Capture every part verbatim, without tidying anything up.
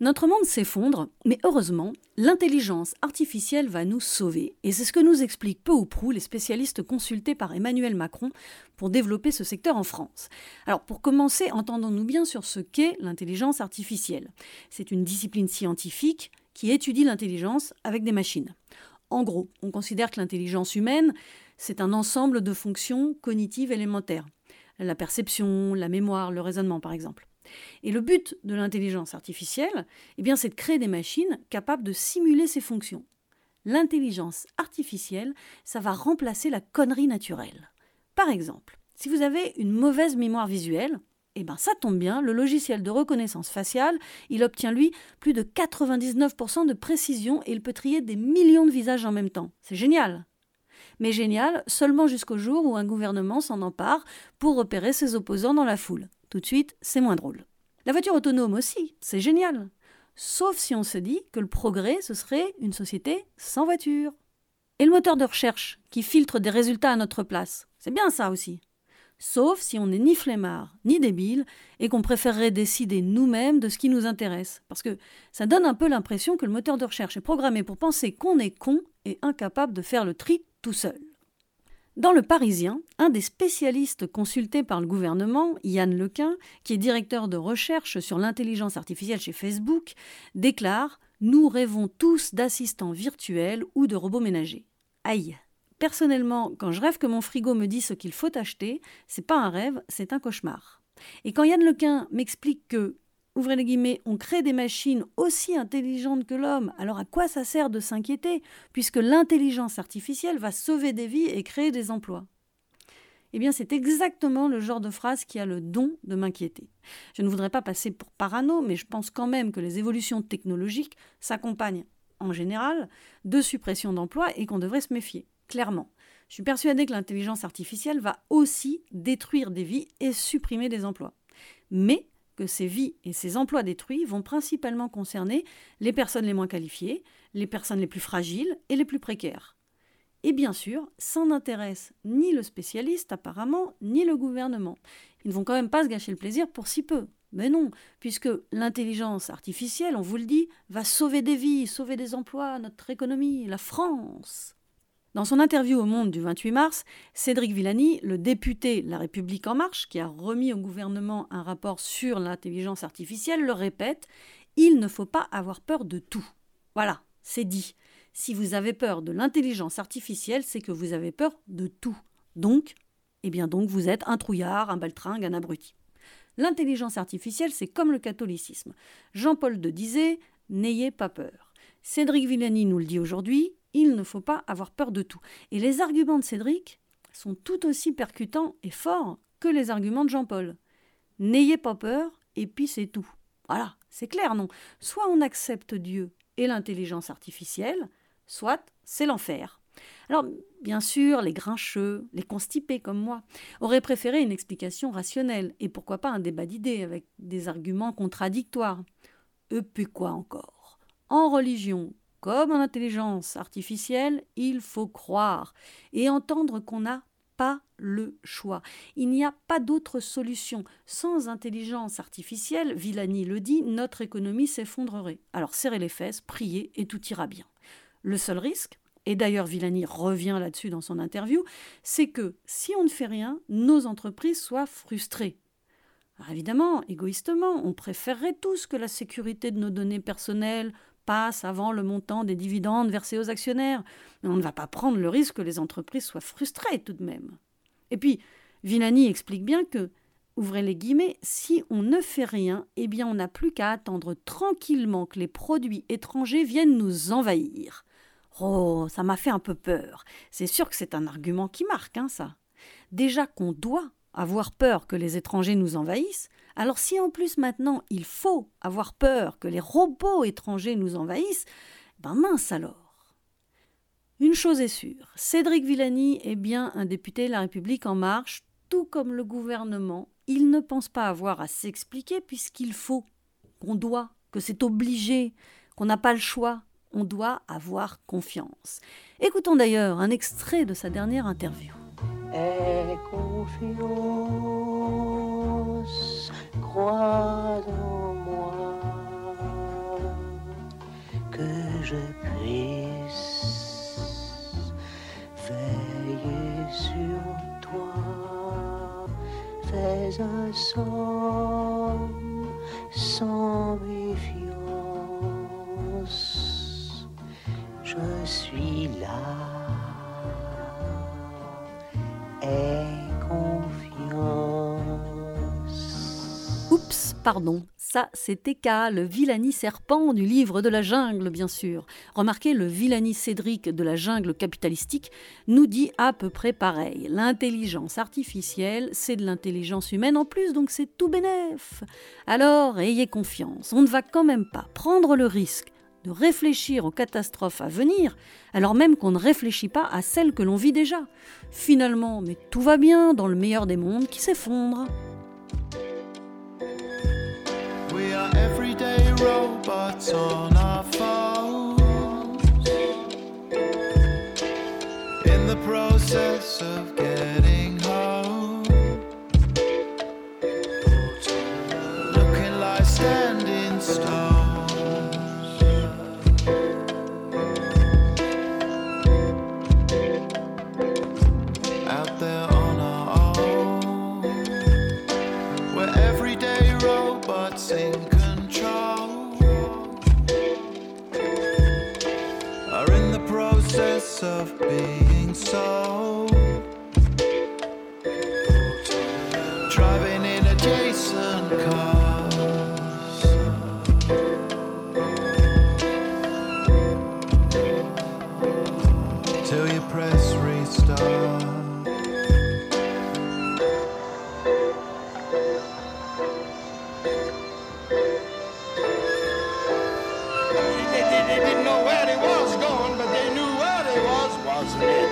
Notre monde s'effondre, mais heureusement, l'intelligence artificielle va nous sauver. Et c'est ce que nous expliquent peu ou prou les spécialistes consultés par Emmanuel Macron pour développer ce secteur en France. Alors pour commencer, entendons-nous bien sur ce qu'est l'intelligence artificielle. C'est une discipline scientifique qui étudie l'intelligence avec des machines. En gros, on considère que l'intelligence humaine, c'est un ensemble de fonctions cognitives élémentaires. La perception, la mémoire, le raisonnement par exemple. Et le but de l'intelligence artificielle, eh bien, c'est de créer des machines capables de simuler ces fonctions. L'intelligence artificielle, ça va remplacer la connerie naturelle. Par exemple, si vous avez une mauvaise mémoire visuelle, eh bien, ça tombe bien, le logiciel de reconnaissance faciale, il obtient lui plus de quatre-vingt-dix-neuf pour cent de précision et il peut trier des millions de visages en même temps. C'est génial! Mais génial seulement jusqu'au jour où un gouvernement s'en empare pour repérer ses opposants dans la foule. Tout de suite, c'est moins drôle. La voiture autonome aussi, c'est génial. Sauf si on se dit que le progrès, ce serait une société sans voiture. Et le moteur de recherche qui filtre des résultats à notre place, c'est bien ça aussi. Sauf si on n'est ni flemmard, ni débile, et qu'on préférerait décider nous-mêmes de ce qui nous intéresse. Parce que ça donne un peu l'impression que le moteur de recherche est programmé pour penser qu'on est con et incapable de faire le tri tout seul. Dans Le Parisien, un des spécialistes consultés par le gouvernement, Yann LeCun, qui est directeur de recherche sur l'intelligence artificielle chez Facebook, déclare « Nous rêvons tous d'assistants virtuels ou de robots ménagers. » Aïe ! Personnellement, quand je rêve que mon frigo me dit ce qu'il faut acheter, c'est pas un rêve, c'est un cauchemar. Et quand Yann LeCun m'explique que ouvrez les guillemets, on crée des machines aussi intelligentes que l'homme, alors à quoi ça sert de s'inquiéter, puisque l'intelligence artificielle va sauver des vies et créer des emplois. Eh bien, c'est exactement le genre de phrase qui a le don de m'inquiéter. Je ne voudrais pas passer pour parano, mais je pense quand même que les évolutions technologiques s'accompagnent, en général, de suppression d'emplois et qu'on devrait se méfier, clairement. Je suis persuadée que l'intelligence artificielle va aussi détruire des vies et supprimer des emplois. Mais que ces vies et ces emplois détruits vont principalement concerner les personnes les moins qualifiées, les personnes les plus fragiles et les plus précaires. Et bien sûr, ça n'intéresse ni le spécialiste apparemment, ni le gouvernement. Ils ne vont quand même pas se gâcher le plaisir pour si peu. Mais non, puisque l'intelligence artificielle, on vous le dit, va sauver des vies, sauver des emplois, notre économie, la France. Dans son interview au Monde du vingt-huit mars, Cédric Villani, le député La République En Marche, qui a remis au gouvernement un rapport sur l'intelligence artificielle, le répète « Il ne faut pas avoir peur de tout ». Voilà, c'est dit. Si vous avez peur de l'intelligence artificielle, c'est que vous avez peur de tout. Donc, eh bien donc vous êtes un trouillard, un baltringue, un abruti. L'intelligence artificielle, c'est comme le catholicisme. Jean-Paul deux disait « N'ayez pas peur ». Cédric Villani nous le dit aujourd'hui. Il ne faut pas avoir peur de tout. Et les arguments de Cédric sont tout aussi percutants et forts que les arguments de Jean-Paul. N'ayez pas peur, et puis c'est tout. Voilà, c'est clair, non ? Soit on accepte Dieu et l'intelligence artificielle, soit c'est l'enfer. Alors, bien sûr, les grincheux, les constipés comme moi, auraient préféré une explication rationnelle, et pourquoi pas un débat d'idées avec des arguments contradictoires. Et puis quoi encore ? En religion, comme en intelligence artificielle, il faut croire et entendre qu'on n'a pas le choix. Il n'y a pas d'autre solution. Sans intelligence artificielle, Villani le dit, notre économie s'effondrerait. Alors serrez les fesses, priez et tout ira bien. Le seul risque, et d'ailleurs Villani revient là-dessus dans son interview, c'est que si on ne fait rien, nos entreprises soient frustrées. Alors évidemment, égoïstement, on préférerait tous que la sécurité de nos données personnelles passe avant le montant des dividendes versés aux actionnaires. Mais on ne va pas prendre le risque que les entreprises soient frustrées tout de même. Et puis, Villani explique bien que, ouvrez les guillemets, si on ne fait rien, eh bien on n'a plus qu'à attendre tranquillement que les produits étrangers viennent nous envahir. Oh, ça m'a fait un peu peur. C'est sûr que c'est un argument qui marque, hein, ça. Déjà qu'on doit avoir peur que les étrangers nous envahissent, alors si en plus maintenant il faut avoir peur que les robots étrangers nous envahissent, ben mince alors. Une chose est sûre, Cédric Villani est bien un député de La République En Marche, tout comme le gouvernement, il ne pense pas avoir à s'expliquer puisqu'il faut, qu'on doit, que c'est obligé, qu'on n'a pas le choix, on doit avoir confiance. Écoutons d'ailleurs un extrait de sa dernière interview. Aie confiance, crois en moi. je puisse veiller sur toi. Fais un somme sans méfiance, je suis là et confiance. Oups, pardon. Ça, c'était K, le Villani serpent du livre de la jungle, bien sûr. Remarquez, le Villani Cédric de la jungle capitalistique nous dit à peu près pareil. L'intelligence artificielle, c'est de l'intelligence humaine en plus, donc c'est tout bénef. Alors, ayez confiance, on ne va quand même pas prendre le risque de réfléchir aux catastrophes à venir, alors même qu'on ne réfléchit pas à celles que l'on vit déjà. Finalement, mais tout va bien dans le meilleur des mondes qui s'effondre. We are everyday robots on our phones, in the process of getting home, looking like standing stones, out there on our own, we're everyday robots in of being so driving in adjacent cars, till you press restart. They, they, they didn't know where they was going, but they knew wasn't it?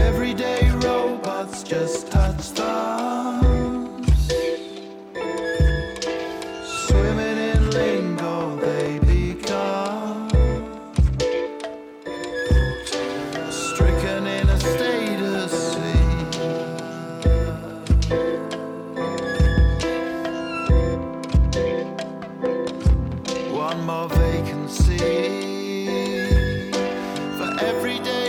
Everyday robots just touch thumbs, swimming in lingo they become, in a state of sleep, one more vacancy for every day.